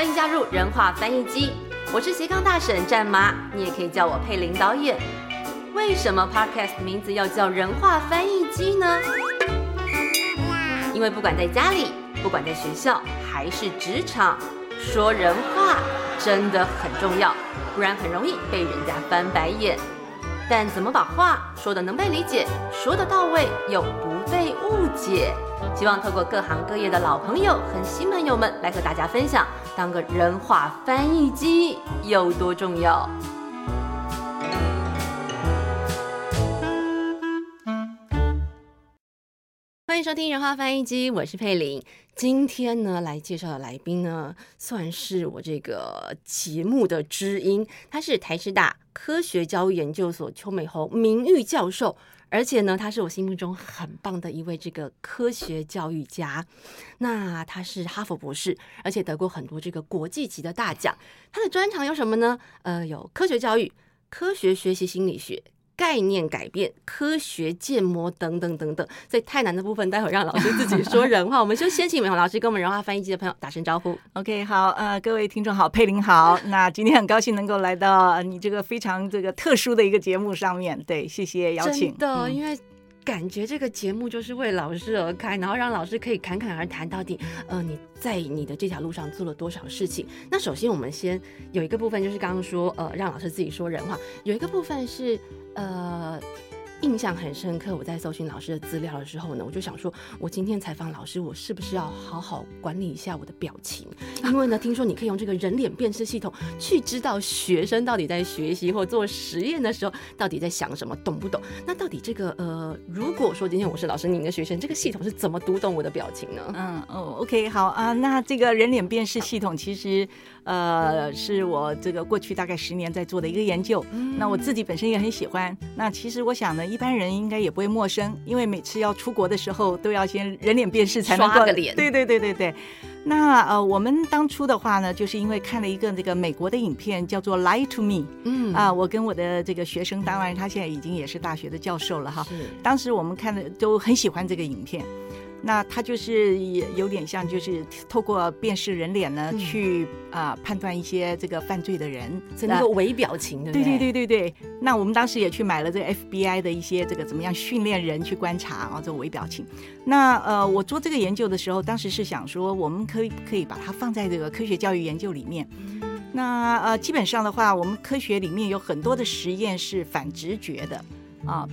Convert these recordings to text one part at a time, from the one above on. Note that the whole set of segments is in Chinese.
欢迎加入人话翻译机，我是斜杠大婶战麻，你也可以叫我佩玲导演。为什么 Podcast 名字要叫人话翻译机呢？因为不管在家里，不管在学校，还是职场，说人话真的很重要，不然很容易被人家翻白眼。但怎么把话说得能被理解，说得到位，又不被误解？希望透过各行各业的老朋友和新朋友们来和大家分享，当个人话翻译机有多重要。欢迎收听人话翻译机，我是佩玲。今天呢，来介绍的来宾呢，算是我这个节目的知音，他是台师大科学教育研究所邱美侯名誉教授，而且呢，他是我心目中很棒的一位这个科学教育家。那他是哈佛博士，而且得过很多这个国际级的大奖。他的专长有什么呢？有科学教育、科学学习心理学、概念改变、科学建模等等等等，所以太难的部分待会让老师自己说人话。我们就先请美侯老师跟我们人话翻译机的朋友打声招呼。 OK， 好，各位听众好，佩玲好。那今天很高兴能够来到你这个非常这个特殊的一个节目上面，对，谢谢邀请。真的，因为感觉这个节目就是为老师而开，然后让老师可以侃侃而谈到底你在你的这条路上做了多少事情。那首先我们先有一个部分就是刚刚说让老师自己说人话，有一个部分是印象很深刻，我在搜寻老师的资料的时候呢，我就想说我今天采访老师，我是不是要好好管理一下我的表情，因为呢听说你可以用这个人脸辨识系统去知道学生到底在学习或做实验的时候到底在想什么，懂不懂。那到底这个如果说今天我是老师您的学生，这个系统是怎么读懂我的表情呢？OK， 好啊。那这个人脸辨识系统其实是我这个过去大概10年在做的一个研究，那我自己本身也很喜欢。那其实我想呢，一般人应该也不会陌生，因为每次要出国的时候都要先人脸辨识才能够刷个脸。对对对对对。那我们当初的话呢，就是因为看了一个这个美国的影片叫做 Lie to Me， 我跟我的这个学生，当然他现在已经也是大学的教授了哈，当时我们看的都很喜欢这个影片。那他就是有点像就是透过辨识人脸呢，去判断一些这个犯罪的人，是那个伪表情的。对对对对对。那我们当时也去买了这个 FBI 的一些这个怎么样训练人去观察啊这个伪表情。那我做这个研究的时候，当时是想说我们可以把它放在这个科学教育研究里面。那基本上的话，我们科学里面有很多的实验是反直觉的。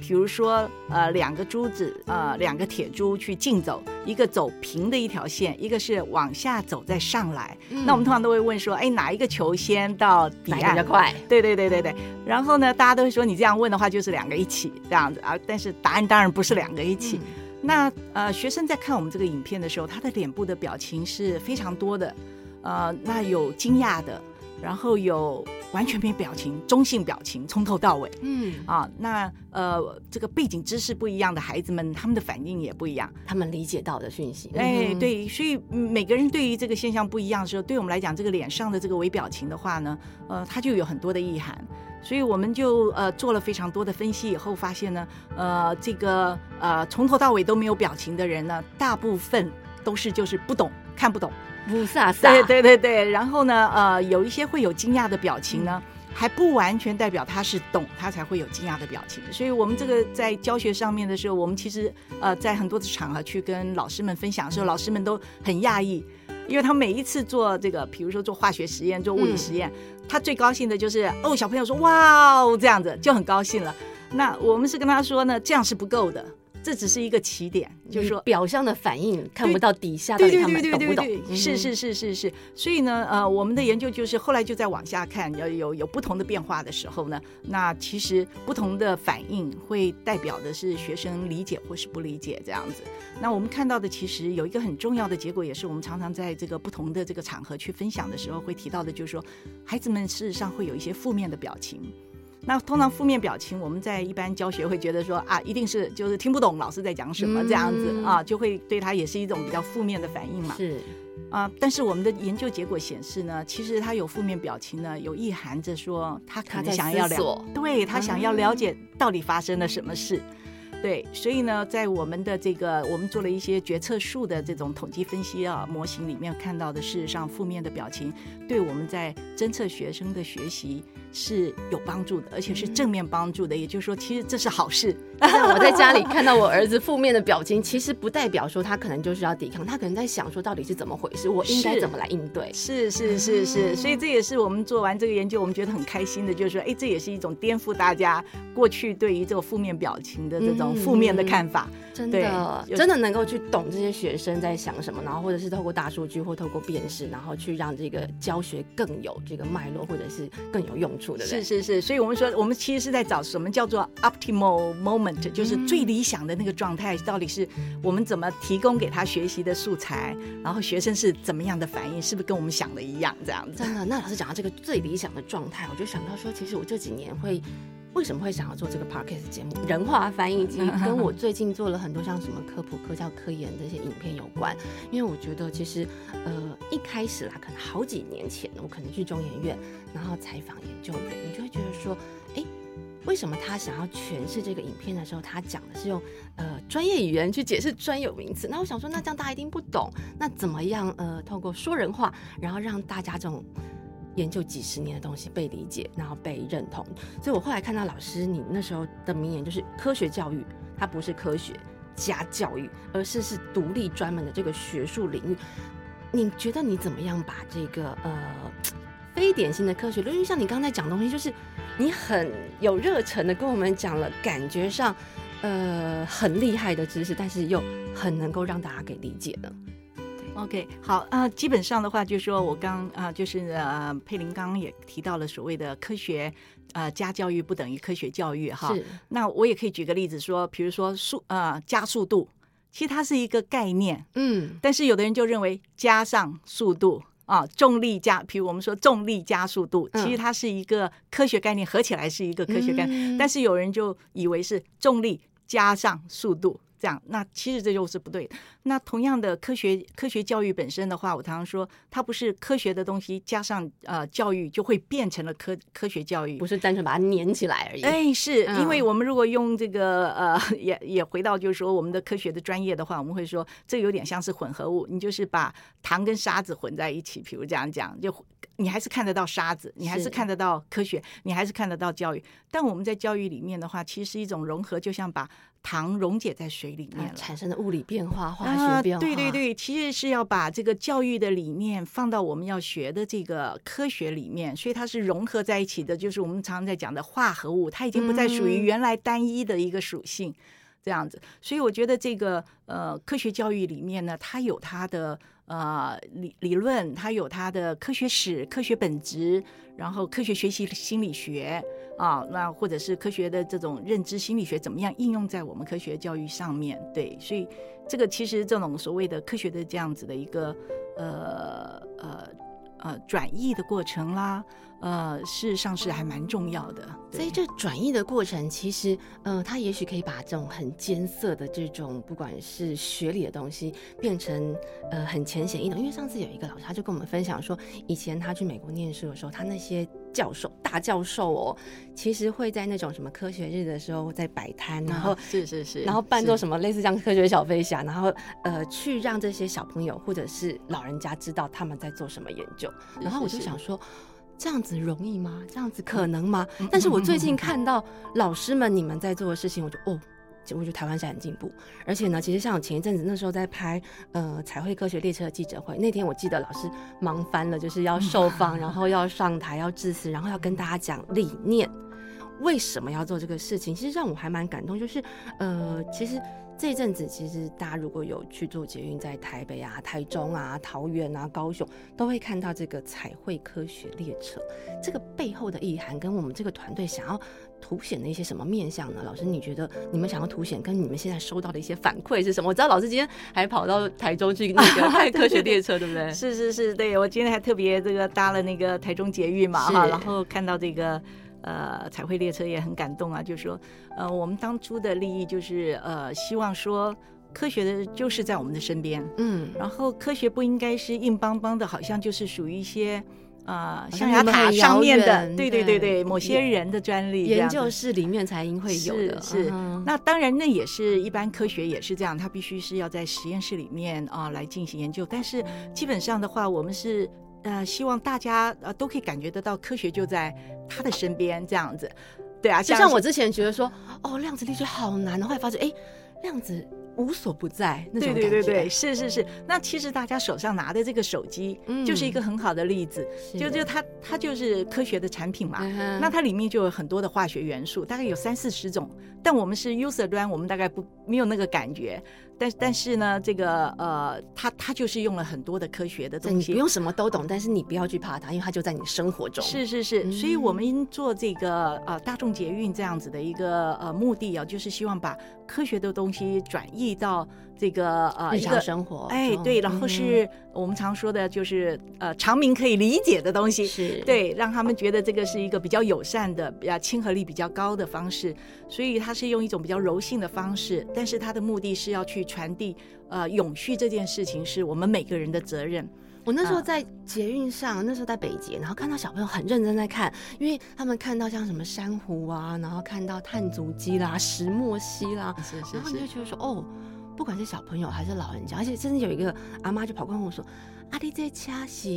比如说两个珠子两个铁珠去竞走，一个走平的一条线，一个是往下走再上来，那我们通常都会问说哪一个球先到彼岸，哪个比较快。对对对对对。然后呢大家都会说你这样问的话就是两个一起这样子啊，但是答案当然不是两个一起。那学生在看我们这个影片的时候，他的脸部的表情是非常多的，那有惊讶的，然后有完全没表情，中性表情，从头到尾。那这个背景知识不一样的孩子们，他们的反应也不一样，他们理解到的讯息。对，所以每个人对于这个现象不一样的时候，对我们来讲，这个脸上的这个微表情的话呢，它就有很多的意涵。所以我们就做了非常多的分析以后发现呢，这个从头到尾都没有表情的人呢，大部分都是就是不懂，看不懂。不飒飒，对对对对。然后呢有一些会有惊讶的表情呢，还不完全代表他是懂，他才会有惊讶的表情。所以我们这个在教学上面的时候，我们其实在很多的场合去跟老师们分享的时候，老师们都很讶异，因为他每一次做这个比如说做化学实验，做物理实验，他最高兴的就是小朋友说哇哦，这样子就很高兴了。那我们是跟他说呢，这样是不够的，这只是一个起点，就是说表象的反应看不到底下到底他们懂不懂。是。所以呢我们的研究就是后来就在往下看，有不同的变化的时候呢，那其实不同的反应会代表的是学生理解或是不理解这样子。那我们看到的其实有一个很重要的结果，也是我们常常在这个不同的这个场合去分享的时候会提到的，就是说孩子们事实上会有一些负面的表情。那通常负面表情，我们在一般教学会觉得说一定是就是听不懂老师在讲什么这样子，就会对他也是一种比较负面的反应嘛。是但是我们的研究结果显示呢，其实他有负面表情呢，有意含着说他可能想要了解到底发生了什么事。对，所以呢在我们的这个我们做了一些决策树的这种统计分析啊模型里面看到的，事实上负面的表情对我们在侦测学生的学习是有帮助的，而且是正面帮助的，也就是说其实这是好事。我在家里看到我儿子负面的表情其实不代表说他可能就是要抵抗，他可能在想说到底是怎么回事，我应该怎么来应对。是，所以这也是我们做完这个研究我们觉得很开心的，就是说哎，这也是一种颠覆大家过去对于这个负面表情的这种负面的看法、真的能够去懂这些学生在想什么，然后或者是透过大数据或透过辨识，然后去让这个教学更有这个脉络或者是更有用处的。是，所以我们说我们其实是在找什么叫做 optimal moment， 就是最理想的那个状态，到底是我们怎么提供给他学习的素材，然后学生是怎么样的反应，是不是跟我们想的一样这样子。真的，那老师讲到这个最理想的状态，我就想到说其实我这几年会为什么会想要做这个 podcast 节目，人话翻译机跟我最近做了很多像什么科普、科教、科研这些影片有关，因为我觉得其实一开始啦，可能好几年前我可能去中研院然后采访研究员，你就会觉得说哎，为什么他想要诠释这个影片的时候他讲的是用专业语言去解释专有名词，那我想说那这样大家一定不懂，那怎么样透过说人话然后让大家这种研究几十年的东西被理解然后被认同。所以我后来看到老师你那时候的名言就是科学教育它不是科学加教育，而是独立专门的这个学术领域。你觉得你怎么样把这个非典型的科学，因为像你刚才讲的东西就是你很有热忱的跟我们讲了感觉上很厉害的知识，但是又很能够让大家给理解的。OK， 好基本上的话就是说我刚佩玲刚刚也提到了所谓的科学加教育不等于科学教育哈。那我也可以举个例子说，比如说加速度，其实它是一个概念，但是有的人就认为加上速度啊，重力加，比如我们说重力加速度，其实它是一个科学概念，合起来是一个科学概念，但是有人就以为是重力加上速度。这样，那其实这就是不对的。那同样的科学教育本身的话，我常常说它不是科学的东西加上教育就会变成了科学教育，不是单纯把它粘起来而已。哎，是因为我们如果用这个也回到就是说我们的科学的专业的话，我们会说这有点像是混合物，你就是把糖跟沙子混在一起，比如这样讲，就你还是看得到沙子，你还是看得到科学，你还是看得到教育。但我们在教育里面的话，其实是一种融合，就像把糖溶解在水里面产生的物理变化、化学变化。对，其实是要把这个教育的理念放到我们要学的这个科学里面，所以它是融合在一起的，就是我们常常在讲的化合物，它已经不再属于原来单一的一个属性，这样子。所以我觉得这个科学教育里面呢，它有它的理论，它有它的科学史、科学本质，然后科学学习心理学啊，那或者是科学的这种认知心理学怎么样应用在我们科学教育上面。对，所以这个其实这种所谓的科学的这样子的一个转译的过程啦，事实上是还蛮重要的。所以这转译的过程其实它也许可以把这种很艰涩的这种不管是学理的东西变成很浅显易懂。因为上次有一个老师他就跟我们分享说，以前他去美国念书的时候，他那些教授大教授其实会在那种什么科学日的时候在摆摊，然后然后扮作什么类似像科学小飞侠，然后去让这些小朋友或者是老人家知道他们在做什么研究。然后我就想说这样子容易吗？这样子可能吗？但是我最近看到老师们你们在做的事情，我觉得台湾是很进步。而且呢，其实像我前一阵子那时候在拍彩绘科学列车的记者会，那天我记得老师忙翻了，就是要受访，然后要上台，要致辞，然后要跟大家讲理念，为什么要做这个事情。其实让我还蛮感动，就是其实这一阵子其实大家如果有去做捷运，在台北啊、台中啊、桃园啊、高雄都会看到这个彩绘科学列车，这个背后的意涵跟我们这个团队想要凸显的一些什么面向呢？老师你觉得你们想要凸显跟你们现在收到的一些反馈是什么？我知道老师今天还跑到台中去那个看科学列车对不对？是，对，我今天还特别这个搭了那个台中捷运嘛，然后看到这个彩绘列车也很感动啊，就是说我们当初的立意就是希望说科学的就是在我们的身边，然后科学不应该是硬邦邦的，好像就是属于一些象牙塔上面的，对对对对，某些人的专利，研究室里面才应会有的。是是，那当然那也是一般科学也是这样，它必须是要在实验室里面来进行研究，但是基本上的话我们是希望大家都可以感觉得到科学就在他的身边这样子。对啊，就像我之前觉得说哦量子力学好难，后来发觉量子无所不在那种感觉。对对对对，是是是。那其实大家手上拿的这个手机就是一个很好的例子，就它就是科学的产品嘛，那它里面就有很多的化学元素，大概有30-40种，但我们是 user 端，我们大概没有那个感觉，但是呢这个它就是用了很多的科学的东西，你不用什么都懂，但是你不要惧怕它，因为它就在你生活中。是是是，所以我们做这个大众捷运这样子的一个目的啊，就是希望把科学的东西转移到这个日常生活，对，然后是我们常说的就是常民可以理解的东西，是对，让他们觉得这个是一个比较友善的、比较亲和力比较高的方式，所以它是用一种比较柔性的方式，但是它的目的是要去传递永续这件事情是我们每个人的责任。我那时候在捷运上，那时候在北捷，然后看到小朋友很认真在看，因为他们看到像什么珊瑚啊，然后看到碳足迹啦、石墨烯啦，是是是，然后你就觉得说哦，不管是小朋友还是老人家，而且甚至有一个阿妈就跑过来问我说：“啊，你这车是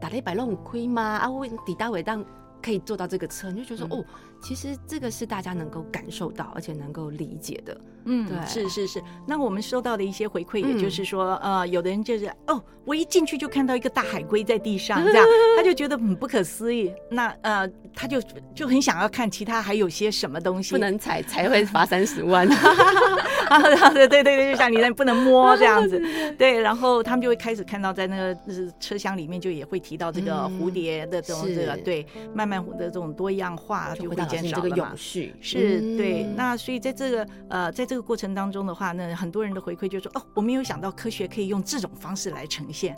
打了100弄亏吗？啊，我抵达尾档可以坐到这个车。”你就觉得说哦，其实这个是大家能够感受到而且能够理解的。对，是是是。那我们收到的一些回馈也就是说有的人就是我一进去就看到一个大海龟在地上这样他就觉得很不可思议，那他就很想要看其他还有些什么东西，不能踩，才会罚30万对对对，就像你不能摸这样子对，然后他们就会开始看到在那个车厢里面就也会提到这个蝴蝶的这种对，慢慢的这种多样化就会减少了嘛，是对。那所以在这个过程当中的话呢，很多人的回馈就说我没有想到科学可以用这种方式来呈现，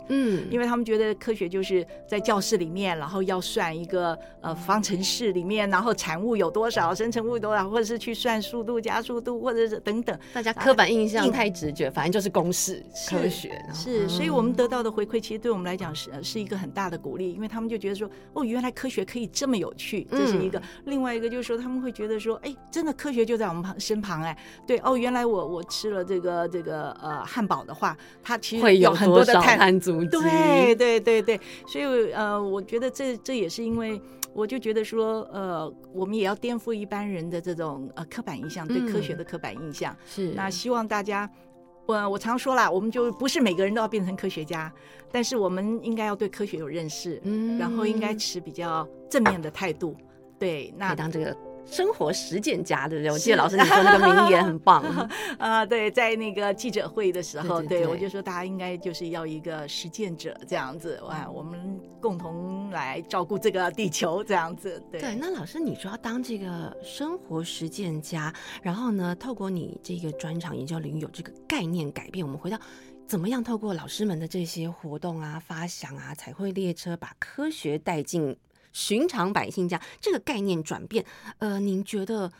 因为他们觉得科学就是在教室里面，然后要算一个方程式里面，然后产物有多少，生成物多少，或者是去算速度、加速度，或者是等等，大家刻板印象太直觉，反正就是公式科学是。所以我们得到的回馈其实对我们来讲 是一个很大的鼓励，因为他们就觉得说原来科学可以这么有趣，这是一个。另外一个就是说他们会觉得说真的科学就在我们身旁对原来我吃了这个汉堡的话，它其实有很多的碳足迹，对对对对。所以我觉得这也是因为我就觉得说我们也要颠覆一般人的这种刻板印象，对科学的刻板印象，是那希望大家我常说啦，我们就不是每个人都要变成科学家，但是我们应该要对科学有认识，然后应该持比较正面的态度，对，那当这个生活实践家，对不对？我记得老师你说那个名言很棒对，在那个记者会的时候， 对，我就说大家应该就是要一个实践者这样子，哇，我们共同来照顾这个地球这样子。 对，那老师你说要当这个生活实践家，然后呢透过你这个专长研究领域有这个概念改变，我们回到怎么样透过老师们的这些活动啊、发想啊、彩绘列车把科学带进寻常百姓家，这个概念转变您觉得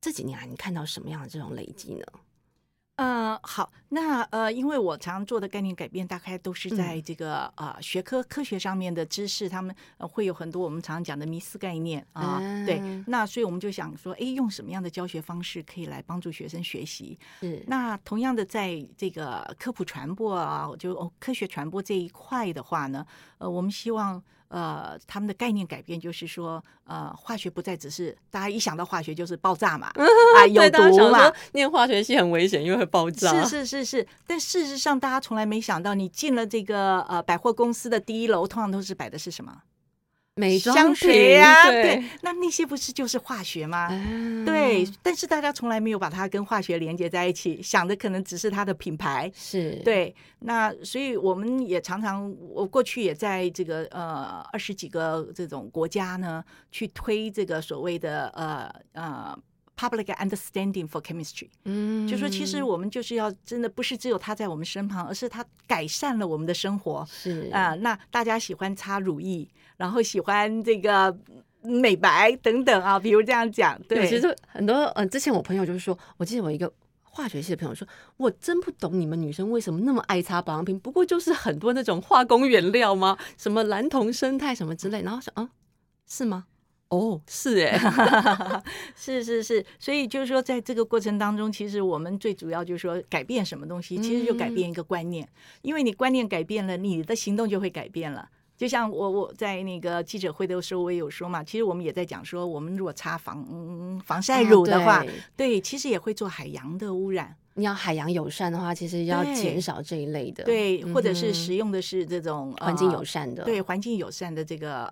这几年来你看到什么样的这种累积呢？好，那因为我常做的概念改变大概都是在这个学科科学上面的知识，他们会有很多我们常讲的迷思概念对，那所以我们就想说用什么样的教学方式可以来帮助学生学习。那同样的在这个科普传播啊，科学传播这一块的话呢我们希望他们的概念改变就是说化学不再只是大家一想到化学就是爆炸嘛有毒嘛，念化学系很危险，因为会爆炸，是是是是。但事实上大家从来没想到，你进了这个百货公司的第一楼通常都是摆的是什么美妆香水啊，对，那些不是就是化学吗？对，但是大家从来没有把它跟化学连接在一起，想的可能只是它的品牌，是对。那所以我们也常常，我过去也在这个20几个这种国家呢，去推这个所谓的public understanding for chemistry， 就说其实我们就是要真的不是只有它在我们身旁，而是它改善了我们的生活。是那大家喜欢擦乳液，然后喜欢这个美白等等比如这样讲，对。其实很多之前我朋友就是说，我记得我一个化学系的朋友说，我真不懂你们女生为什么那么爱擦保养品，不过就是很多那种化工原料吗，什么蓝铜生态什么之类，然后说啊、嗯，是吗？哦，是耶是是是，所以就是说在这个过程当中，其实我们最主要就是说改变什么东西，其实就改变一个观念，因为你观念改变了，你的行动就会改变了。就像我在那个记者会的时候我也有说嘛，其实我们也在讲说，我们如果擦防晒乳的话、啊、对，其实也会做海洋的污染。你要海洋友善的话，其实要减少这一类的，对、嗯、或者是使用的是这种环境友善的，对，环境友善的这个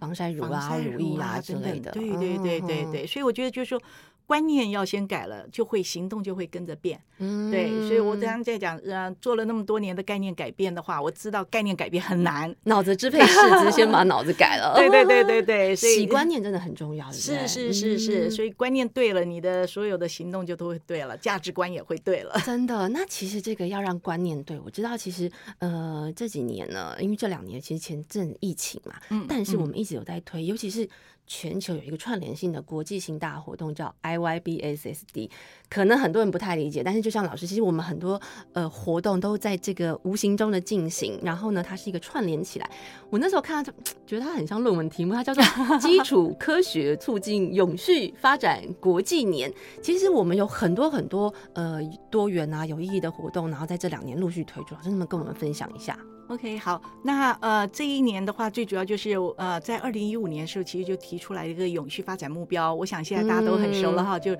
防晒乳啊、乳液啊之类的，对对对对对、嗯、所以我觉得就是说观念要先改了，就会行动就会跟着变、嗯、对，所以我刚刚在讲、做了那么多年的概念改变的话，我知道概念改变很难，脑子支配世子先把脑子改了对对对对对，所以洗观念真的很重要，是是是是、嗯、所以观念对了，你的所有的行动就都会对了，价值观也会对了，真的。那其实这个要让观念对，我知道其实这几年呢，因为这2年其实前阵疫情嘛、嗯、但是我们一直有在推、嗯、尤其是全球有一个串联性的国际性大活动叫 IYBSSD， 可能很多人不太理解，但是就像老师，其实我们很多活动都在这个无形中的进行，然后呢它是一个串联起来。我那时候看到觉得它很像论文题目，它叫做基础科学促进永续发展国际年其实我们有很多很多多元啊有意义的活动，然后在这2年陆续推出，老师能不能跟我们分享一下？OK， 好，那这一年的话，最主要就是在2015年的时候，其实就提出来一个永续发展目标。我想现在大家都很熟了哈，就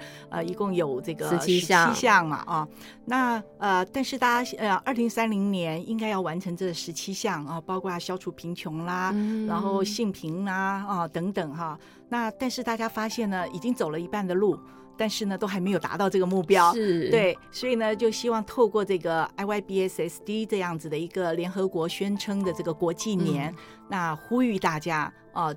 一共有这个17项嘛啊。那但是大家2030年应该要完成这17项啊，包括消除贫穷啦，然后性平啦啊等等哈。那但是大家发现呢，已经走了一半的路。但是呢，都还没有达到这个目标，是，对，所以呢，就希望透过这个 IYBSSD 这样子的一个联合国宣称的这个国际年，那呼吁大家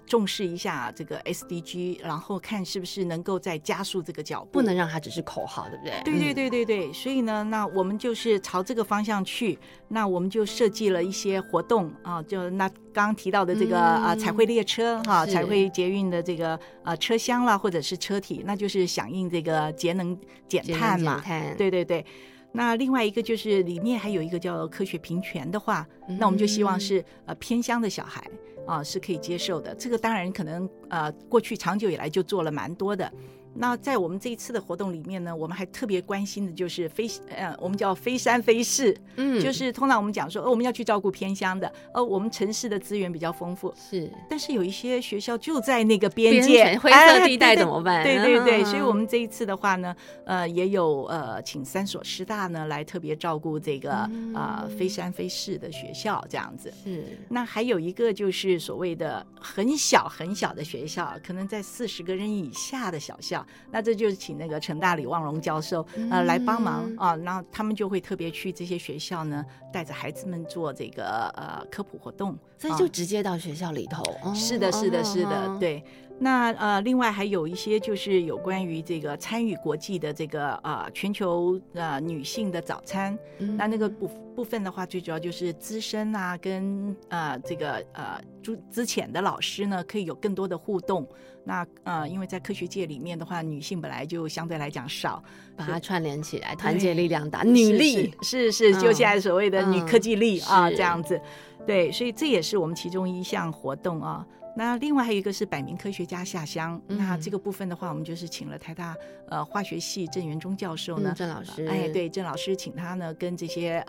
重视一下这个 SDG， 然后看是不是能够再加速这个脚步，不能让它只是口号，对不对？对对对对对，所以呢，那我们就是朝这个方向去，那我们就设计了一些活动啊，就那刚刚提到的这个彩绘列车哈、啊，彩绘捷运的这个车厢啦，或者是车体，那就是响应这个节能减碳嘛，对对对。那另外一个就是里面还有一个叫科学平权的话，那我们就希望是偏乡的小孩啊是可以接受的，这个当然可能过去长久以来就做了蛮多的。那在我们这一次的活动里面呢，我们还特别关心的就是我们叫非山非市，就是通常我们讲说我们要去照顾偏乡的，我们城市的资源比较丰富，是，但是有一些学校就在那个边界灰色地带怎么办？对对 对, 对，所以我们这一次的话呢，也有请3所师大呢来特别照顾这个非山非市的学校这样子。是，那还有一个就是所谓的很小很小的学校，可能在40个人以下的小校。那这就是请那个成大李望荣教授来帮忙啊，那他们就会特别去这些学校呢，带着孩子们做这个科普活动，所以就直接到学校里头。是的，是的，是的，对。那另外还有一些就是有关于这个参与国际的这个全球女性的早餐，那个部分的话，最主要就是资深啊跟这个之前的老师呢，可以有更多的互动。那因为在科学界里面的话，女性本来就相对来讲少，把它串联起来，团结力量大，女力是 是, 是，就现在所谓的女科技力啊，这样子。对，所以这也是我们其中一项活动啊。那另外还有一个是100名科学家下乡，那这个部分的话，我们就是请了台大化学系郑元忠教授呢，郑老师，哎，对，郑老师请他呢跟这些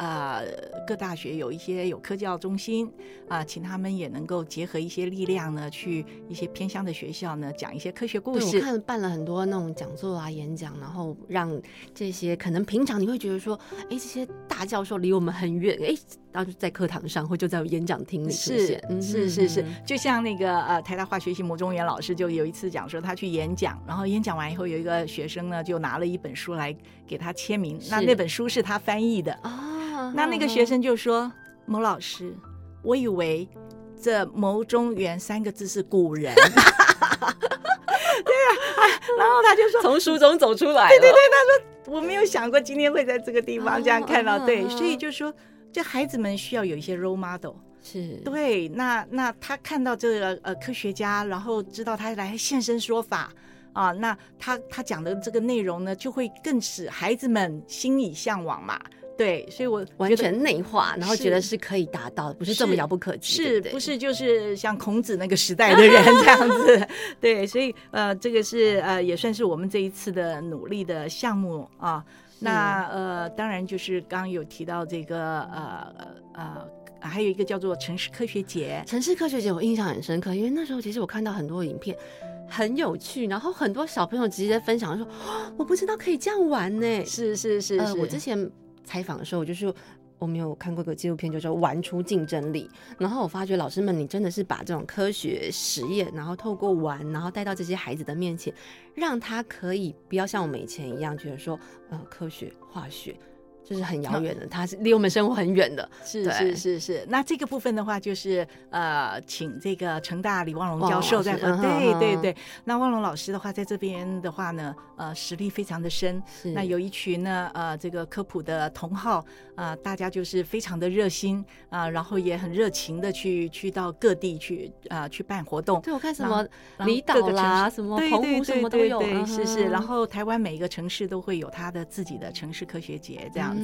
各大学有一些有科教中心啊，请他们也能够结合一些力量呢，去一些偏乡的学校呢讲一些科学故事。对，我看办了很多那种讲座啊、演讲，然后让这些可能平常你会觉得说，哎，这些大教授离我们很远，哎。然后就在课堂上或就在演讲厅里出现，是是是，就像那个台大化学系牟中元老师就有一次讲说他去演讲，然后演讲完以后有一个学生呢就拿了一本书来给他签名，那本书是他翻译的啊。那个学生就说，牟老师，我以为这牟中元3个字是古人对啊，然后他就说从书中走出来了，对对对，他说我没有想过今天会在这个地方这样看到，对，所以就说这孩子们需要有一些 role model， 是，对，那他看到这个科学家，然后知道他来现身说法啊，那他讲的这个内容呢，就会更使孩子们心里向往嘛。对，所以我完全内化，然后觉得是可以达到的，不是这么遥不可及，是对 不是就是像孔子那个时代的人这样子对，所以这个是也算是我们这一次的努力的项目啊。那当然就是刚刚有提到这个还有一个叫做城市科学节。城市科学节我印象很深刻，因为那时候其实我看到很多影片很有趣，然后很多小朋友直接分享说、哦、我不知道可以这样玩呢。是我之前采访的时候，就是我们有看过一个纪录片，就叫玩出竞争力。然后我发觉老师们，你真的是把这种科学实验，然后透过玩，然后带到这些孩子的面前，让他可以不要像我们以前一样觉得说科学化学就是很遥远的，它是离我们生活很远的。是。那这个部分的话，就是请这个成大李旺龙教授在对。那旺龙老师的话，在这边的话呢，实力非常的深。那有一群呢，这个科普的同好啊、大家就是非常的热心啊、然后也很热情的去到各地去啊、去办活动。对，我看什么离岛啦，什么澎湖什么都有，对。然后台湾每一个城市都会有它的自己的城市科学节这样。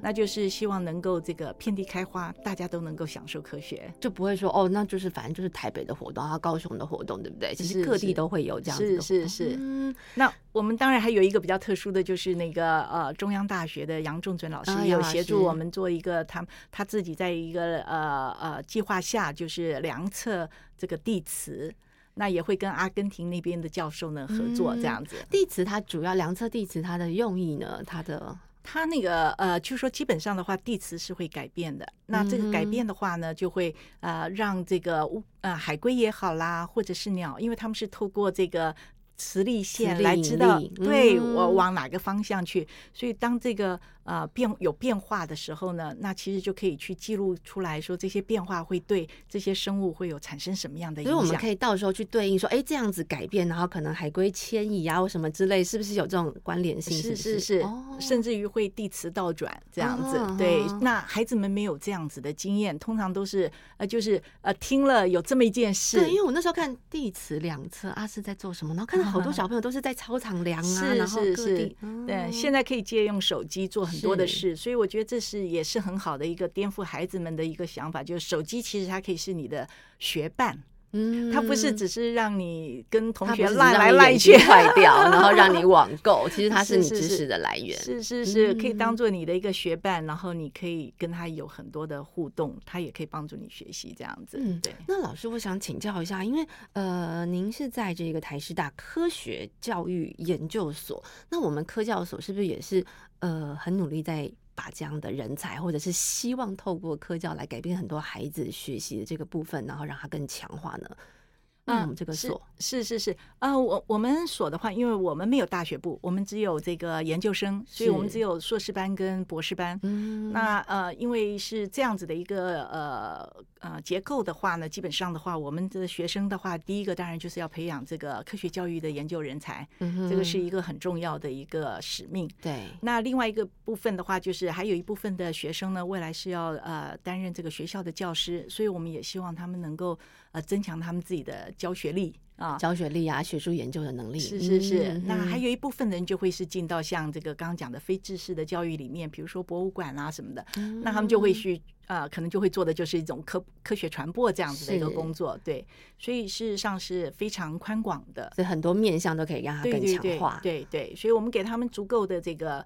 那就是希望能够这个遍地开花，大家都能够享受科学，就不会说哦，那就是反正就是台北的活动啊，高雄的活动，对不对？其实各地都会有这样子的活动。是。那我们当然还有一个比较特殊的，就是那个中央大学的杨仲准老师也有协助我们做一个他自己在一个计划下，就是量测这个地磁。那也会跟阿根廷那边的教授呢合作这样子。地磁它主要量测地磁它的用意呢，它那个就是说基本上的话，地磁是会改变的。那这个改变的话呢，就会让这个海龟也好啦，或者是鸟，因为他们是透过这个磁力线来知道对我往哪个方向去，所以当这个有变化的时候呢，那其实就可以去记录出来说这些变化会对这些生物会有产生什么样的影响。所以我们可以到时候去对应说，哎，这样子改变，然后可能海龟迁移啊或什么之类，是不是有这种关联性？是、哦，甚至于会地磁倒转这样子。对，那孩子们没有这样子的经验，通常都是就是听了有这么一件事。对，因为我那时候看地磁两侧是在做什么，然后看到好多小朋友都是在操场量啊，然后各地对，现在可以借用手机做很多的事，所以我觉得这是也是很好的一个颠覆孩子们的一个想法，就是手机其实它可以是你的学伴。它不是只是让你跟同学赖来赖去坏掉然后让你网购，其实它是你知识的来源。是，可以当做你的一个学伴，然后你可以跟他有很多的互动，他也可以帮助你学习这样子。对。那老师我想请教一下，因为您是在这个台师大科学教育研究所，那我们科教所是不是也是很努力在把这样的人才，或者是希望透过科教来改变很多孩子学习的这个部分，然后让它更强化呢？我们这个所是我们所的话，因为我们没有大学部，我们只有这个研究生，所以我们只有硕士班跟博士班。那因为是这样子的一个结构的话呢，基本上的话，我们的学生的话，第一个当然就是要培养这个科学教育的研究人才，这个是一个很重要的一个使命。对。那另外一个部分的话，就是还有一部分的学生呢，未来是要担任这个学校的教师，所以我们也希望他们能够增强他们自己的教学力啊，学术研究的能力。是。那还有一部分人就会是进到像这个刚刚讲的非知识的教育里面，比如说博物馆啊什么的，那他们就会去可能就会做的就是一种科学传播这样子的一个工作。对，所以事实上是非常宽广的，所以很多面向都可以让它更强化。对，所以我们给他们足够的这个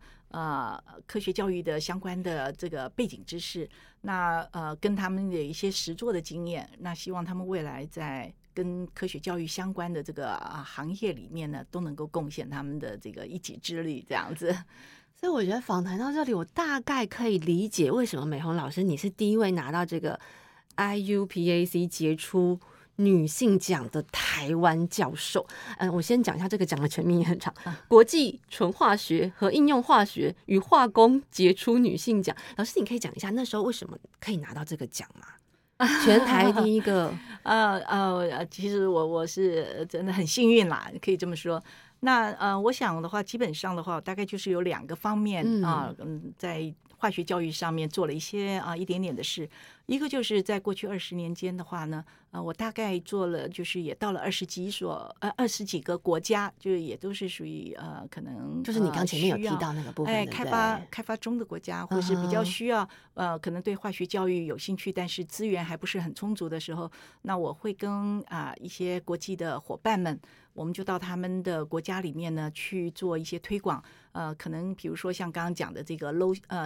科学教育的相关的这个背景知识，那跟他们的一些实作的经验，那希望他们未来在跟科学教育相关的这个行业里面呢，都能够贡献他们的这个一己之力这样子。所以我觉得访谈到这里，我大概可以理解为什么美虹老师你是第一位拿到这个 IUPAC 杰出女性奖的台湾教授。我先讲一下这个奖的全名也很长，国际纯化学和应用化学与化工杰出女性奖。老师你可以讲一下那时候为什么可以拿到这个奖吗？全台第一个其实我是真的很幸运啦，可以这么说。那我想的话，基本上的话，大概就是有两个方面在化学教育上面做了一点点的事。一个就是在过去20年间的话呢，我大概做了就是也到了20几个国家，就是也都是属于可能就是你刚前面有提到那个部分，开发中的国家，或是比较需要可能对化学教育有兴趣，但是资源还不是很充足的时候，那我会跟一些国际的伙伴们，我们就到他们的国家里面呢去做一些推广，可能比如说像刚刚讲的这个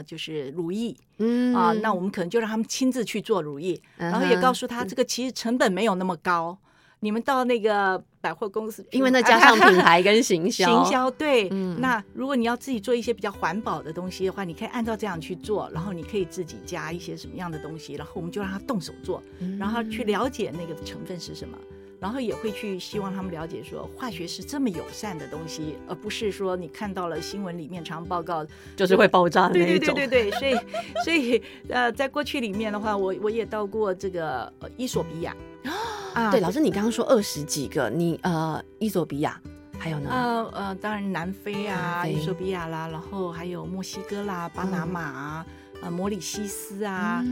就是乳液，那我们可能就让他们亲自去做乳液，然后也告诉他这个其实成本没有那么高，你们到那个百货公司，因为那加上品牌跟行销行销对，那如果你要自己做一些比较环保的东西的话，你可以按照这样去做，然后你可以自己加一些什么样的东西，然后我们就让他动手做，然后去了解那个成分是什么，然后也会去希望他们了解说化学是这么友善的东西，而不是说你看到了新闻里面常报告就是会爆炸的那一种。对对对对对，所以在过去里面的话，我也到过这个伊索比亚啊。对，老师你刚刚说20几个，你伊索比亚还有呢？当然南非啊，伊索比亚啦，然后还有墨西哥啦、巴拿马啊，摩里西斯啊，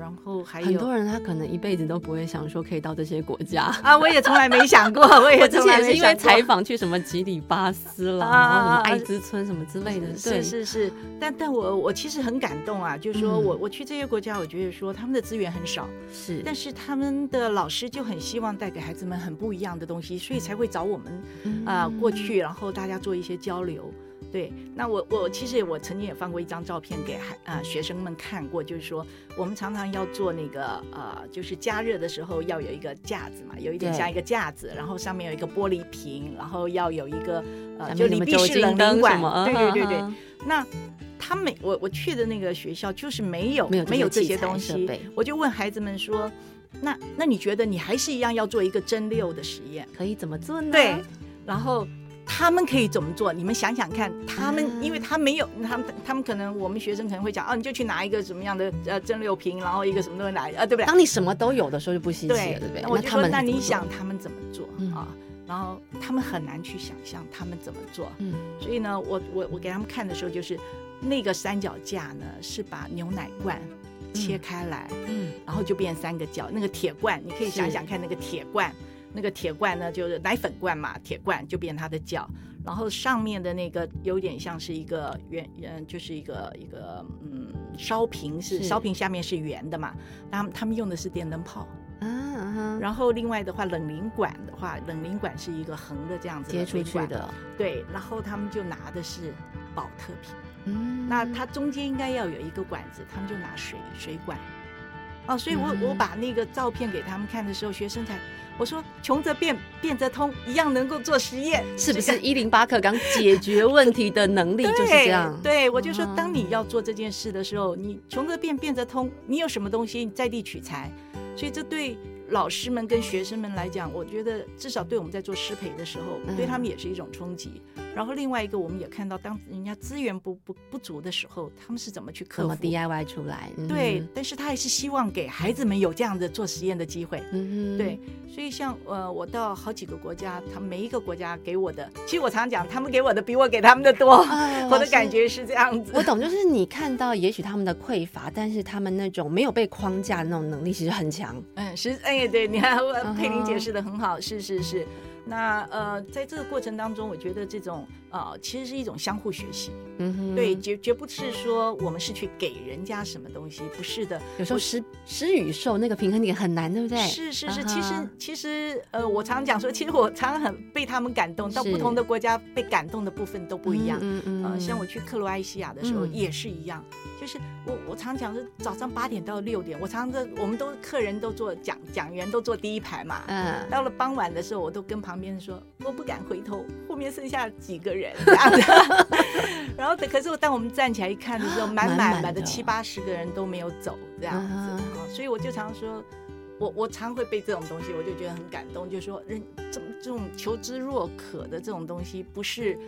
然后还有很多人他可能一辈子都不会想说可以到这些国家啊，我也从来没想过，我之前是因为采访去什么吉里巴斯啦，然后什么艾滋村什么之类的，对，是是，但我其实很感动啊，就是说我去这些国家，我觉得说他们的资源很少，是，但是他们的老师就很希望带给孩子们很不一样的东西，所以才会找我们过去，然后大家做一些交流。对，那我其实我曾经也放过一张照片给学生们看过，就是说我们常常要做那个就是加热的时候要有一个架子嘛，有一点像一个架子，然后上面有一个玻璃瓶，然后要有一个就离壁式冷凝管，对对对对。那他们我去的那个学校就是没有这些东西，我就问孩子们说，那你觉得你还是一样要做一个蒸馏的实验，可以怎么做呢？对，然后他们可以怎么做？你们想想看，他们因为他没有，他们可能我们学生可能会讲，你就去拿一个什么样的蒸馏瓶，然后一个什么东西来，对不对？当你什么都有的时候就不稀奇了，对不对？我就说，那你想他们怎么做啊？然后他们很难去想象他们怎么做，所以呢，我给他们看的时候，就是那个三脚架呢，是把牛奶罐切开来，然后就变三个角，那个铁罐，你可以想想看那个铁罐。那个铁罐呢，就是奶粉罐嘛，铁罐就变它的脚，然后上面的那个有点像是一个圆，就是一个烧瓶，是烧瓶下面是圆的嘛，他们用的是电灯泡。然后另外的话，冷凝管的话，冷凝管是一个横的这样子的推管，接出去的，对，然后他们就拿的是保特瓶，那它中间应该要有一个管子，他们就拿水管。哦，所以我把那个照片给他们看的时候，学生才我说穷则变，变则通，一样能够做实验，是不是108课纲解决问题的能力就是这样？对，我就说，当你要做这件事的时候，你穷则变，变则通，你有什么东西在地取材，所以这对老师们跟学生们来讲，我觉得至少对我们在做师培的时候，对他们也是一种冲击。然后另外一个，我们也看到，当人家资源不足的时候，他们是怎么去克服，怎么 DIY 出来？对，但是他还是希望给孩子们有这样的做实验的机会。对，所以像我到好几个国家，他每一个国家给我的，其实我常讲，他们给我的比我给他们的多，我的感觉是这样子。我懂，就是你看到也许他们的匮乏，但是他们那种没有被框架的那种能力其实很强。对，你看佩玲解释得很好，是是是。那在这个过程当中，我觉得这种其实是一种相互学习，对，绝不是说我们是去给人家什么东西，不是的。有时候施与受那个平衡点很难，对不对？是是是，其实我常讲说，其实我常很被他们感动，到不同的国家被感动的部分都不一样。像我去克罗埃西亚的时候也是一样，就是我常讲是早上8点到6点，我常常我们都客人都坐讲员都坐第一排嘛，到了傍晚的时候，我都跟旁边说我不敢回头，后面剩下几个人这样子然后可是当我们站起来一看的时候，满满的70-80个人都没有走这样子，所以我就常说，我常会被这种东西，我就觉得很感动，就说人这种求知若渴的这种东西，不是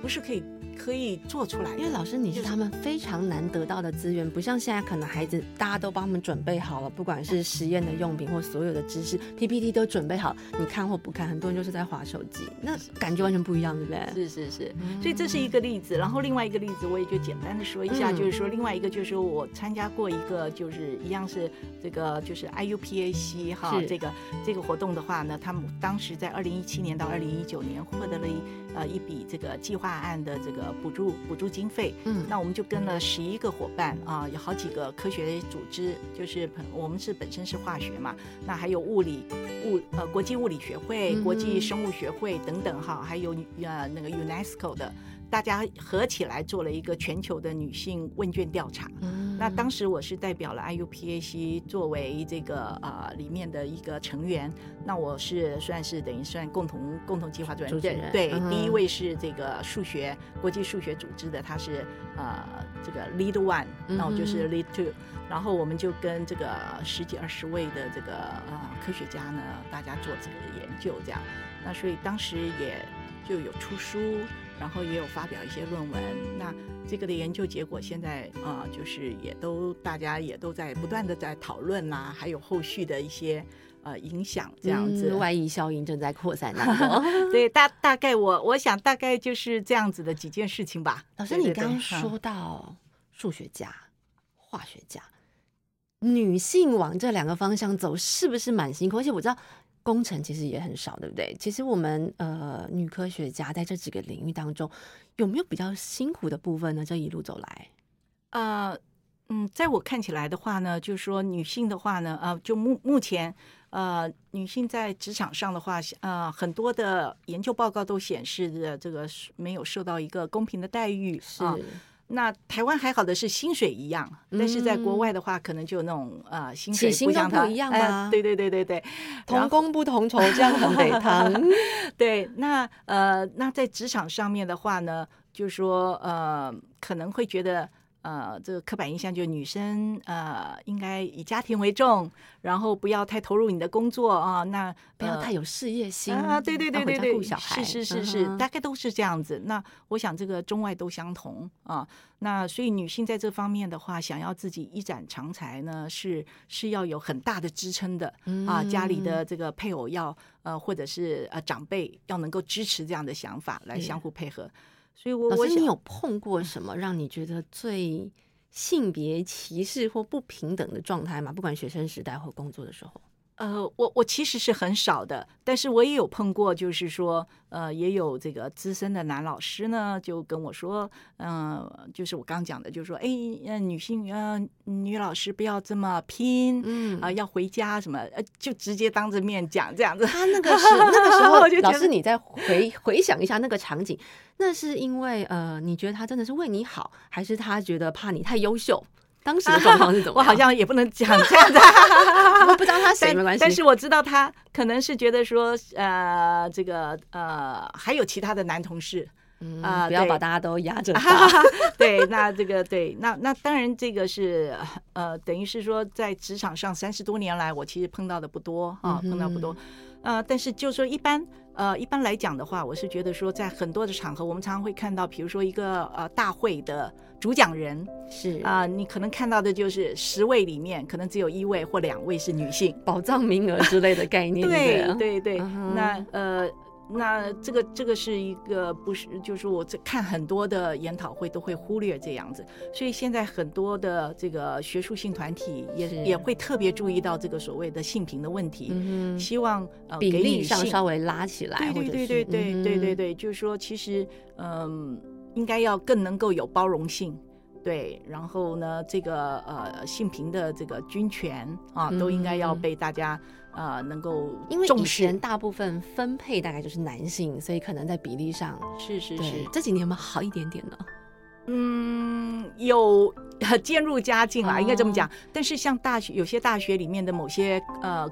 不是可以做出来的。因为老师你是他们非常难得到的资源，不像现在可能孩子大家都帮他们准备好了，不管是实验的用品或所有的知识 PPT 都准备好，你看或不看，很多人就是在滑手机，那感觉完全不一样，对不对？是，所以这是一个例子。然后另外一个例子我也就简单的说一下，就是说另外一个就是我参加过一个就是一样是这个就是 IUPAC 哈，这个活动的话呢，他们当时在2017年到2019年获得了一笔这个计划案的这个补助经费，那我们就跟了11个伙伴啊，有好几个科学组织，就是我们是本身是化学嘛，那还有国际物理学会、国际生物学会等等哈，还有那个 UNESCO 的。大家合起来做了一个全球的女性问卷调查，那当时我是代表了 IUPAC 作为这个里面的一个成员，那我是算是共同计划主持人，对，第一位是这个国际数学组织的，他是这个 lead one， 那我就是 lead two，然后我们就跟这个10几20位的这个科学家呢，大家做这个研究这样，那所以当时也就有出书。然后也有发表一些论文，那这个的研究结果现在就是大家也都在不断的在讨论啦，还有后续的一些影响这样子，外溢效应正在扩散当中。对，大概我想大概就是这样子的几件事情吧。老师，你刚刚说到数学家、化学家、女性往这两个方向走，是不是蛮辛苦？而且我知道。工程其实也很少，对不对？其实我们女科学家在这几个领域当中，有没有比较辛苦的部分呢？这一路走来，在我看起来的话呢，就是说女性的话呢，就目前，女性在职场上的话，很多的研究报告都显示的这个没有受到一个公平的待遇，是。那台湾还好的是薪水一样，但是在国外的话，可能就那种薪水不一样的，对，同工不同酬，这样很北唐。对，那那在职场上面的话呢，就是说可能会觉得这个刻板印象就是女生应该以家庭为重，然后不要太投入你的工作啊，那不要太有事业心啊，对，顾小孩，是，大概都是这样子。那我想这个中外都相同啊。那所以女性在这方面的话，想要自己一展长才呢，是要有很大的支撑的啊，家里的这个配偶要或者是长辈要能够支持这样的想法来相互配合。所以老师，你有碰过什么让你觉得最性别歧视或不平等的状态吗？不管学生时代或工作的时候。我其实是很少的，但是我也有碰过，就是说也有这个资深的男老师呢就跟我说，就是我刚讲的，就是说女老师不要这么拼，要回家什么，就直接当着面讲这样子。他那个时候老师，你再回想一下那个场景，那是因为你觉得他真的是为你好，还是他觉得怕你太优秀？当时的状况是怎么样？我好像也不能讲这样的，我不知道他谁，没关系。但是我知道他可能是觉得说，这个还有其他的男同事，不要把大家都压着他。对，那这个对，那当然这个是等于是说在职场上30多年来，我其实碰到的不多啊，但是就说一般来讲的话，我是觉得说，在很多的场合，我们常常会看到，比如说一个大会的主讲人是你可能看到的就是10位里面，可能只有1位或2位是女性，保障名额之类的概念。对，那这个是一个不是，就是我看很多的研讨会都会忽略这样子，所以现在很多的这个学术性团体也会特别注意到这个所谓的性平的问题，希望比例上稍微拉起来，对，就是说其实应该要更能够有包容性。对，然后呢，这个性平的这个均权啊，都应该要被大家能够重视。因为以前大部分分配大概就是男性，所以可能在比例上是，这几年有没有好一点点呢？有渐入佳境啦，应该这么讲。但是像有些大学里面的某些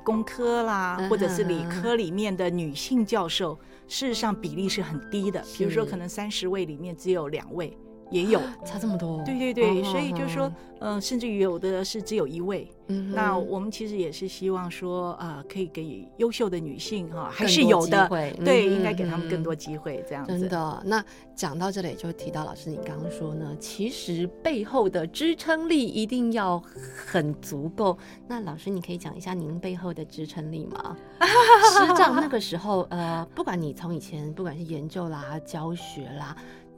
工科啦，或者是理科里面的女性教授，事实上比例是很低的，比如说可能30位里面只有2位。也有差这么多。对对对，所以就说甚至于有的是只有一位。那我们其实也是希望说可以给优秀的女性还是有的，对，应该给她们更多机会，这样子。真的。那讲到这里就提到老师你刚刚说呢，其实背后的支撑力一定要很足够，那老师你可以讲一下您背后的支撑力吗？师长那个时候不管你从以前不管是研究啦教学啦，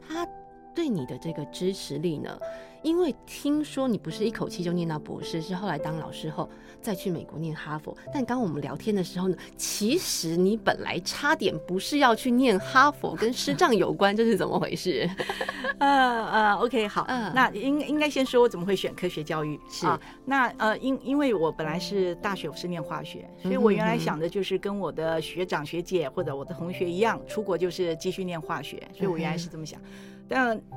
他对你的这个支持力呢？因为听说你不是一口气就念到博士，是后来当老师后再去美国念哈佛。但刚我们聊天的时候呢，其实你本来差点不是要去念哈佛，跟师丈有关，这是怎么回事？OK 好，那应该先说我怎么会选科学教育是啊。那因为我本来是大学我是念化学，所以我原来想的就是跟我的学长学姐或者我的同学一样，出国就是继续念化学，所以我原来是这么想。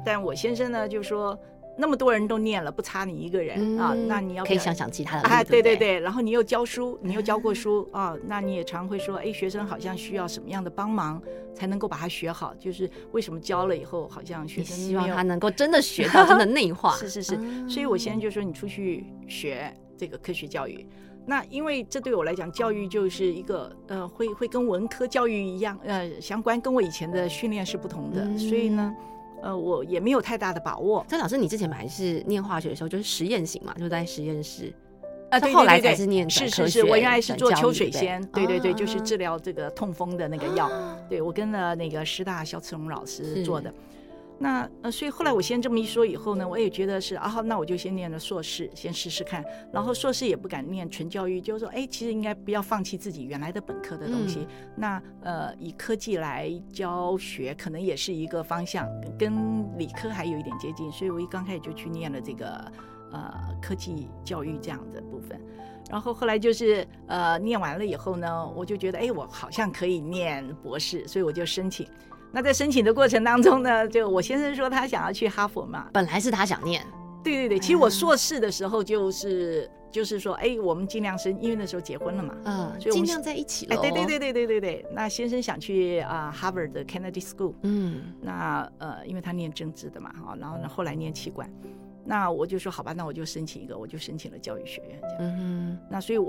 但我先生呢就说那么多人都念了不差你一个人，那你要可以想想其他的路，对对对，然后你又教书，你又教过书那你也常会说学生好像需要什么样的帮忙才能够把它学好，就是为什么教了以后好像学生希望他能够真的学到真的内化是是是，所以我先生就说你出去学这个科学教育。那因为这对我来讲教育就是一个会跟文科教育一样相关，跟我以前的训练是不同的，所以呢我也没有太大的把握。但老师你之前本来是念化学的时候就是实验型嘛，就在实验室对对对对，后来才是念转科学。是是是，我原来是做秋水仙，对对对，就是治疗这个痛风的那个药对，我跟了那个师大萧慈荣老师做的。那所以后来我先这么一说以后呢，我也觉得是那我就先念了硕士先试试看，然后硕士也不敢念纯教育，就是说其实应该不要放弃自己原来的本科的东西，那以科技来教学可能也是一个方向，跟理科还有一点接近，所以我一刚开始就去念了这个科技教育这样的部分。然后后来就是念完了以后呢，我就觉得我好像可以念博士，所以我就申请。那在申请的过程当中呢，就我先生说他想要去哈佛嘛，本来是他想念，对对对，其实我硕士的时候就是说我们尽量申，因为那时候结婚了嘛，所以尽量在一起了，对对对对对对对。那先生想去Harvard 的 Carnegie School， 那因为他念政治的嘛，然后呢后来念器官，那我就说好吧，那我就申请一个，我就申请了教育学院这样。那所以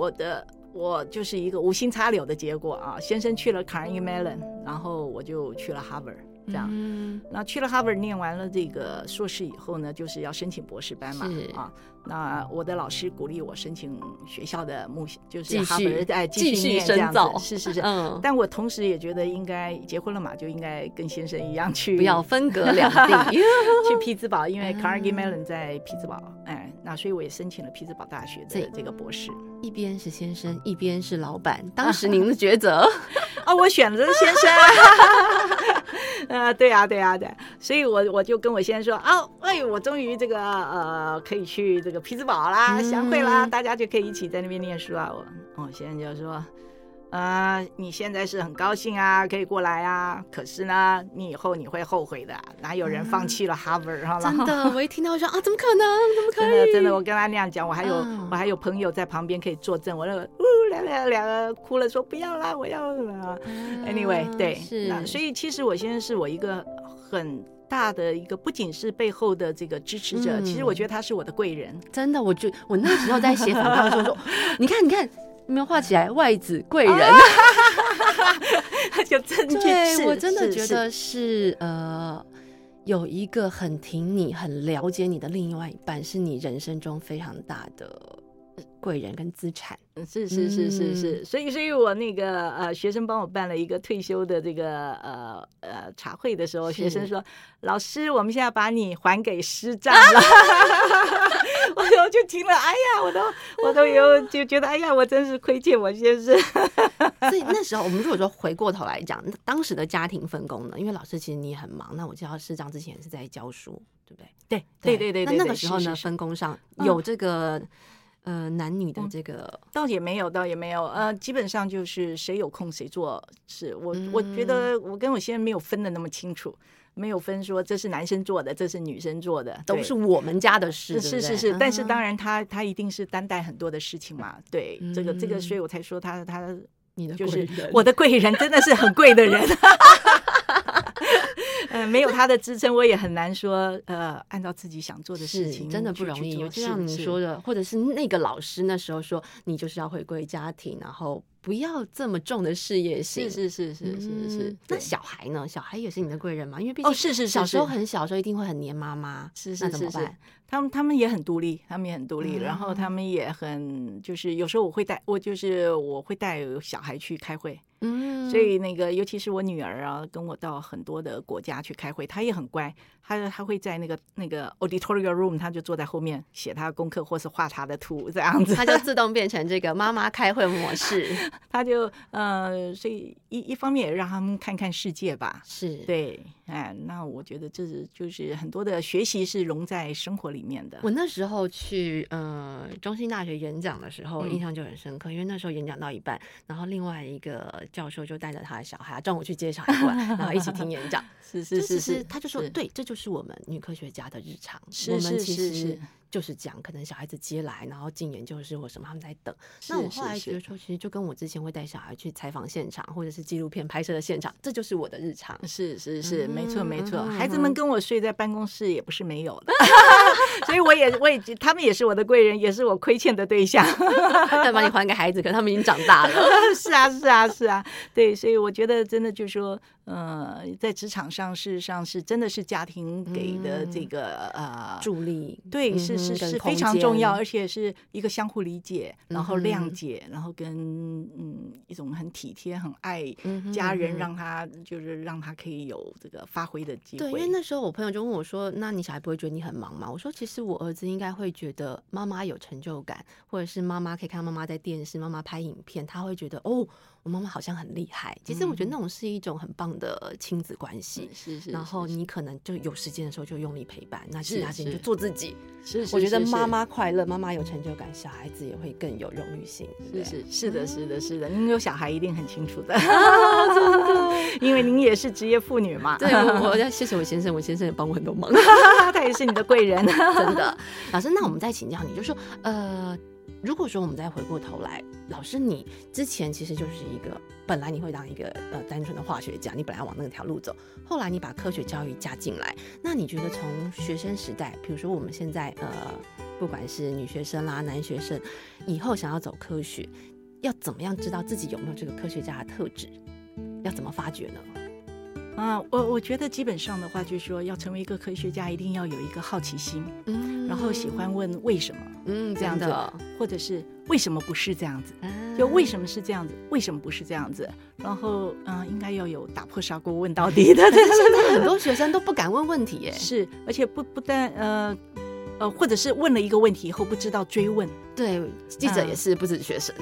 我就是一个无心插柳的结果先生去了 Carnegie Mellon， 然后我就去了 Harvard 这样。那去了 Harvard 念完了这个硕士以后呢，就是要申请博士班嘛那我的老师鼓励我申请学校的就是 Harvard 继续深造，是是是但我同时也觉得应该结婚了嘛，就应该跟先生一样去，不要分隔两地去匹兹堡，因为 Carnegie Mellon 在匹兹堡那所以我也申请了匹兹堡大学的这个博士。一边是先生一边是老板，当时您的抉择我选择先生对啊对啊对啊，所以我就跟我先生说我终于这个可以去这个匹兹堡啦，相会啦，大家就可以一起在那边念书啊。我先生就说你现在是很高兴啊，可以过来啊，可是呢你以后你会后悔的，哪有人放弃了哈佛真的，我一听到我说怎么可能怎么可以，真的我跟他那样讲，我还有朋友在旁边可以作证，我两个哭了说不要啦我要啦anyway 对，那所以其实我现在是我一个很大的一个，不仅是背后的这个支持者，其实我觉得他是我的贵人，真的。我那时候在写访谈的时候说你看没有画起来，外子贵人有证据。对，我真的觉得是有一个很挺你很了解你的另外一半，是你人生中非常大的贵人跟资产。是是是是是，所以我那个学生帮我办了一个退休的这个茶会的时候，学生说老师我们现在把你还给师长了我就听了我都有就觉得我真是亏欠我先生所以那时候我们如果说回过头来讲当时的家庭分工呢，因为老师其实你很忙，那我知道师长之前是在教书对不对？对对对对。那个时候呢，是是是分工上有这个男女的这个倒也没有基本上就是谁有空谁做事。我觉得我跟我先生没有分的那么清楚，没有分说这是男生做的这是女生做的，都是我们家的事，是是是。但是当然他一定是担待很多的事情嘛，对这个所以我才说他你的贵人，就是我的贵人真的是很贵的人没有他的支撑，我也很难说按照自己想做的事情，真的不容易。就像你说的，或者是那个老师那时候说，你就是要回归家庭，然后不要这么重的事业性。是。那小孩呢？小孩也是你的贵人嘛？因为毕竟小时候很小的时候一定会很黏妈妈，那怎么办？他们也很独立，然后他们也很就是有时候我会带小孩去开会。所以那个尤其是我女儿啊，跟我到很多的国家去开会，她也很乖，她会在那个 auditorium room， 她就坐在后面写她的功课或是画她的图这样子，她就自动变成这个妈妈开会模式。她就所以一方面也让他们看看世界吧，是对，哎，那我觉得这是就是很多的学习是融在生活里面的。我那时候去中兴大学演讲的时候，印象就很深刻，因为那时候演讲到一半，然后另外一个教授就带着他的小孩，中午去接小孩过来，然后一起听演讲。是，他就说，对，这就是我们女科学家的日常。我们其实就是讲，可能小孩子接来，然后进研究室或什么，他们在等。那我后来觉得说，其实就跟我之前会带小孩去采访现场，或者是纪录片拍摄的现场，这就是我的日常。是，没错。孩子们跟我睡在办公室也不是没有的，所以我也他们也是我的贵人，也是我亏欠的对象。再把你还给孩子，可他们已经长大了。是啊。对，所以我觉得真的就是说，在职场上事实上是真的是家庭给的这个助力，对，是非常重要，而且是一个相互理解，然后谅解，然后跟一种很体贴、很爱家人，让他就是让他可以有这个发挥的机会。对，因为那时候我朋友就问我说：“那你小孩不会觉得你很忙吗？”我说：“其实我儿子应该会觉得妈妈有成就感，或者是妈妈可以看到妈妈在电视，妈妈拍影片，他会觉得哦，我妈妈好像很厉害。”其实我觉得那种是一种很棒的亲子关系。是。然后你可能就有时间的时候就用力陪伴，那其他事情就做自己。我觉得妈妈快乐，妈妈有成就感，小孩子也会更有荣誉性。是的。您有小孩一定很清楚的，因为您也是职业妇女嘛。对，我要谢谢我先生，我先生也帮我很多忙，他也是你的贵人，真的。老师，那我们再请教你，就说如果说我们再回过头来，老师你之前其实就是一个本来你会当一个单纯的化学家，你本来往那条路走，后来你把科学教育加进来，那你觉得从学生时代，比如说我们现在不管是女学生啦、男学生，以后想要走科学，要怎么样知道自己有没有这个科学家的特质，要怎么发掘呢？我觉得基本上的话就是说，要成为一个科学家一定要有一个好奇心，然后喜欢问为什么，这样子，或者是为什么不是这样子，就为什么是这样子，为什么不是这样子，然后应该要有打破砂锅问到底的。现在很多学生都不敢问问题耶。是，而且不但或者是问了一个问题以后不知道追问。对，记者也是，不止学生。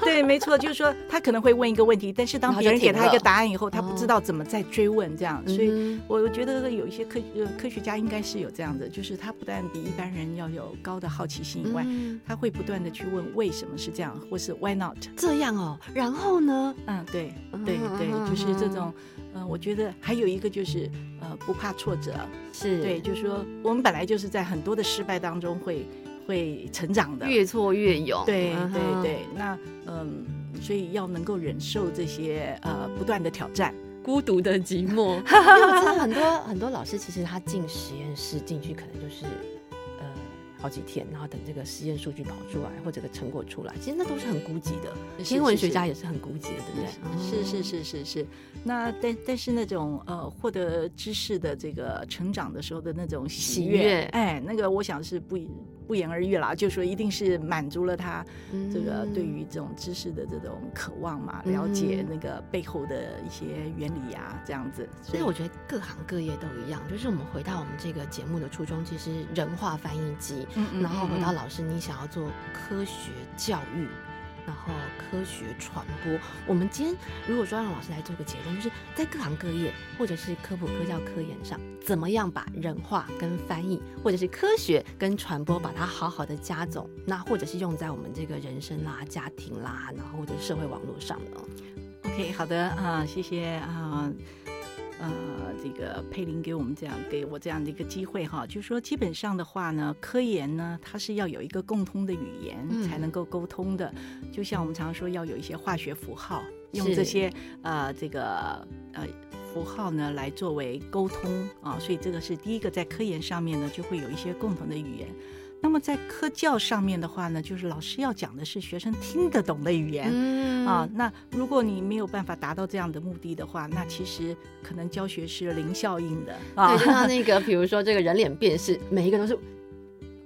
对，没错，就是说他可能会问一个问题，但是当别人给他一个答案以后，他不知道怎么再追问这样。所以我觉得有一些科学家应该是有这样的，就是他不但比一般人要有高的好奇心以外，他会不断的去问为什么是这样，或是 why not 这样哦，然后呢？对，就是这种。我觉得还有一个就是不怕挫折，是对，就是说我们本来就是在很多的失败当中会成长的，越挫越勇。对，那所以要能够忍受这些不断的挑战。孤独的寂寞，因为我知道很多老师其实他进实验室进去可能就是好几天，然后等这个实验数据跑出来或者个成果出来，其实那都是很孤寂的。天文学家也是很孤寂的，对不对？是。那但是那种获得知识的这个成长的时候的那种喜悦，哎，那个我想是不言而喻啦，就说一定是满足了他这个对于这种知识的这种渴望嘛，了解那个背后的一些原理啊，这样子。所以我觉得各行各业都一样，就是我们回到我们这个节目的初衷，其实人话翻译机，然后回到老师你想要做科学教育，然后科学传播。我们今天如果说让老师来做个结论，就是在各行各业或者是科普科教科研上，怎么样把人话跟翻译或者是科学跟传播把它好好的加总，那或者是用在我们这个人生啦、家庭啦，然后或者社会网络上呢？ OK， 好的啊，谢谢啊。这个佩玲给我这样的一个机会哈，就是说基本上的话呢，科研呢它是要有一个共通的语言才能够沟通的，就像我们常说要有一些化学符号，用这些这个符号呢来作为沟通啊，所以这个是第一个，在科研上面呢就会有一些共同的语言。那么在科教上面的话呢，就是老师要讲的是学生听得懂的语言、那如果你没有办法达到这样的目的的话，那其实可能教学是零效应的、对，就像那个比如说这个人脸辨识，每一个都是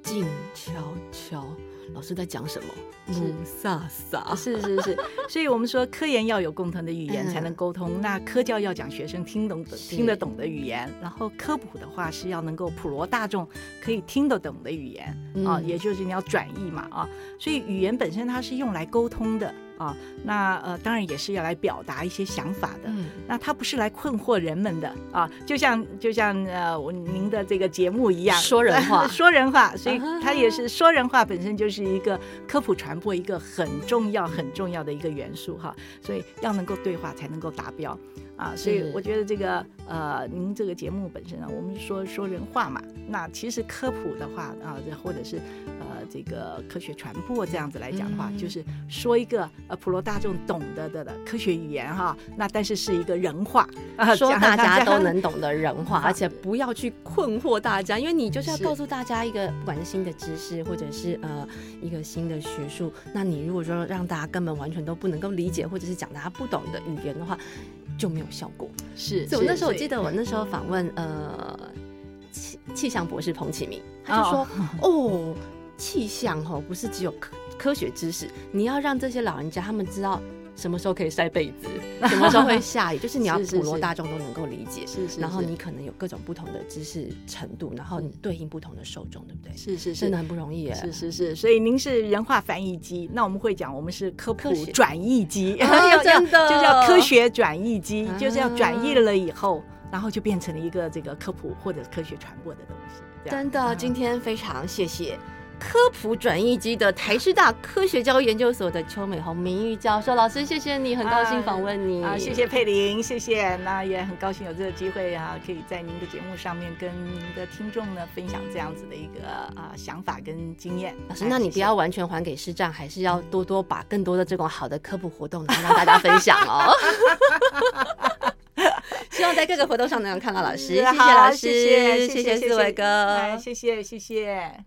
静悄悄，老师在讲什么？是，所以我们说科研要有共同的语言才能沟通、那科教要讲学生听得懂的语言，然后科普的话是要能够普罗大众可以听得懂的语言、也就是你要转译嘛所以语言本身它是用来沟通的那当然也是要来表达一些想法的、那它不是来困惑人们的就像您的这个节目一样，说人话说人话，所以它也是说人话本身就是一个科普传播一个很重要的一个元素所以要能够对话才能够达标所以我觉得这个您这个节目本身我们说人话嘛，那其实科普的话或者是这个科学传播这样子来讲的话，就是说一个普罗大众懂得的科学语言那但是是一个人话说大家都能懂的人话而且不要去困惑大家，因为你就是要告诉大家一个不管是新的知识或者是一个新的学术，那你如果说让大家根本完全都不能够理解或者是讲大家不懂的语言的话就没有效果。所以我记得我那时候访问气象博士彭启明，他就说气象不是只有科学知识，你要让这些老人家他们知道什么时候可以晒被子什么时候会下雨就是你要普罗大众都能够理解是，然后你可能有各种不同的知识程度，然后你对应不同的受众，对不对？是，真的很不容易耶。是，所以您是人话翻译机，那我们会讲我们是科普转译机真的就是要科学转译机就是要转译了以后然后就变成了一个这个科普或者科学传播的东西。真的今天非常谢谢科普转译机的台师大科学教育研究所的邱美虹名誉教授老师，谢谢你，很高兴访问你谢谢佩玲，谢谢，那也很高兴有这个机会可以在您的节目上面跟您的听众呢分享这样子的一个想法跟经验。老师，那你不要完全还给师长，还是要多多把更多的这种好的科普活动能让大家分享希望在各个活动上能看到老师，谢谢老师，谢谢思维哥，谢谢。